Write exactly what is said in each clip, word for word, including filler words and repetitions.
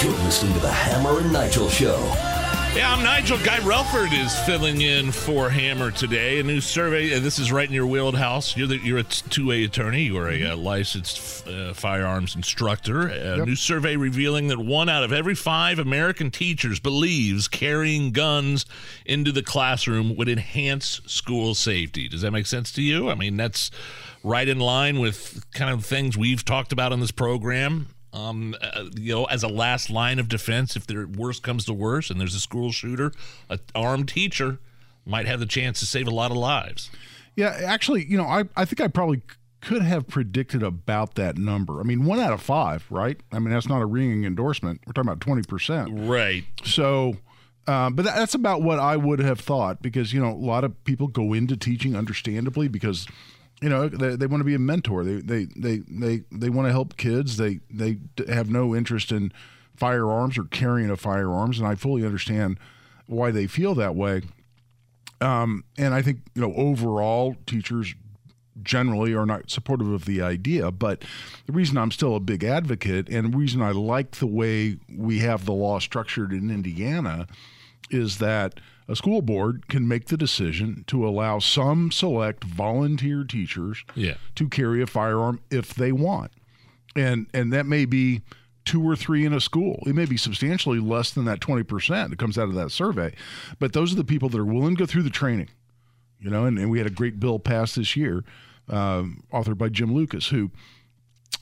You're listening to the Hammer and Nigel Show. Yeah, I'm Nigel. Guy Relford is filling in for Hammer today. A new survey, and this is right in your wheelhouse. You're, the, you're a two-way attorney. You're a, a licensed uh, firearms instructor. A yep. new survey revealing that one out of every five American teachers believes carrying guns into the classroom would enhance school safety. Does that make sense to you? I mean, that's right in line with kind of things we've talked about on this program. Um, uh, you know, as a last line of defense, if the worst comes to worst and there's a school shooter, an armed teacher might have the chance to save a lot of lives. Yeah, actually, you know, I, I think I probably could have predicted about that number. I mean, one out of five, right? I mean, that's not a ringing endorsement. We're talking about twenty percent. Right. So, uh, but that's about what I would have thought because, you know, a lot of people go into teaching understandably because You know, they, they want to be a mentor. They they they they, they want to help kids. They they have no interest in firearms or carrying of firearms, and I fully understand why they feel that way. Um, and I think, you know, overall, teachers generally are not supportive of the idea. But the reason I'm still a big advocate and the reason I like the way we have the law structured in Indiana is that a school board can make the decision to allow some select volunteer teachers yeah. to carry a firearm if they want. And and that may be two or three in a school. It may be substantially less than that twenty percent that comes out of that survey. But those are the people that are willing to go through the training. You know, and, and we had a great bill passed this year, um, authored by Jim Lucas, who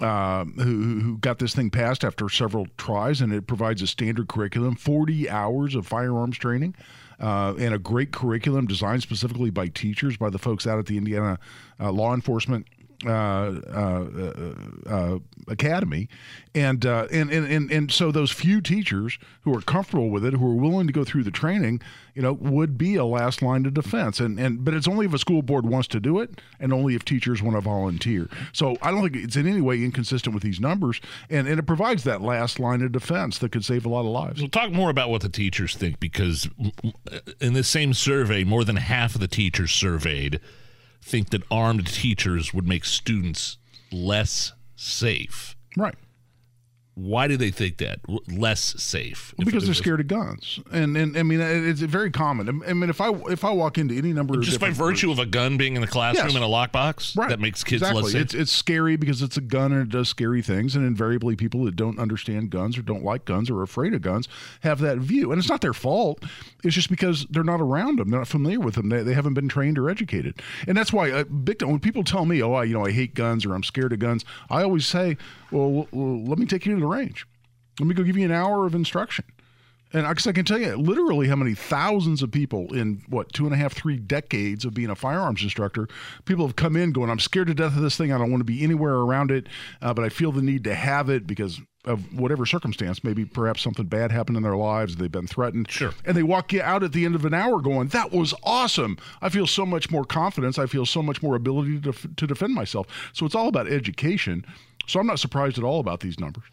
Um, who, who got this thing passed after several tries, and it provides a standard curriculum, forty hours of firearms training, uh, and a great curriculum designed specifically by teachers, by the folks out at the Indiana uh, Law Enforcement uh, uh, uh, uh, Academy. And, uh, and, and, and, and so those few teachers who are comfortable with it, who are willing to go through the training, you know, would be a last line of defense. And, and but it's only if a school board wants to do it and only if teachers want to volunteer. So I don't think it's in any way inconsistent with these numbers. And, and it provides that last line of defense that could save a lot of lives. We'll talk more about what the teachers think, because in this same survey, more than half of the teachers surveyed think that armed teachers would make students less safe. Right. Why do they think that? Less safe? Well, because they're scared of guns. And, and I mean, it's very common. I mean, if I if I walk into any number of just by virtue groups, of a gun being in the classroom yes. in a lockbox, right. that makes kids exactly. less safe. It's, it's scary because it's a gun and it does scary things. And invariably, people that don't understand guns or don't like guns or are afraid of guns have that view. And it's not their fault. It's just because they're not around them. They're not familiar with them. They, they haven't been trained or educated. And that's why, a big, when people tell me, oh, I, you know, I hate guns or I'm scared of guns, I always say, well, well let me take you to the range. Let me go give you an hour of instruction. And I, I can tell you literally how many thousands of people in what, two and a half, three decades of being a firearms instructor, people have come in going, I'm scared to death of this thing. I don't want to be anywhere around it, uh, but I feel the need to have it because of whatever circumstance, maybe perhaps something bad happened in their lives, they've been threatened. Sure. And they walk you out at the end of an hour going, that was awesome. I feel so much more confidence. I feel so much more ability to, to defend myself. So it's all about education. So I'm not surprised at all about these numbers.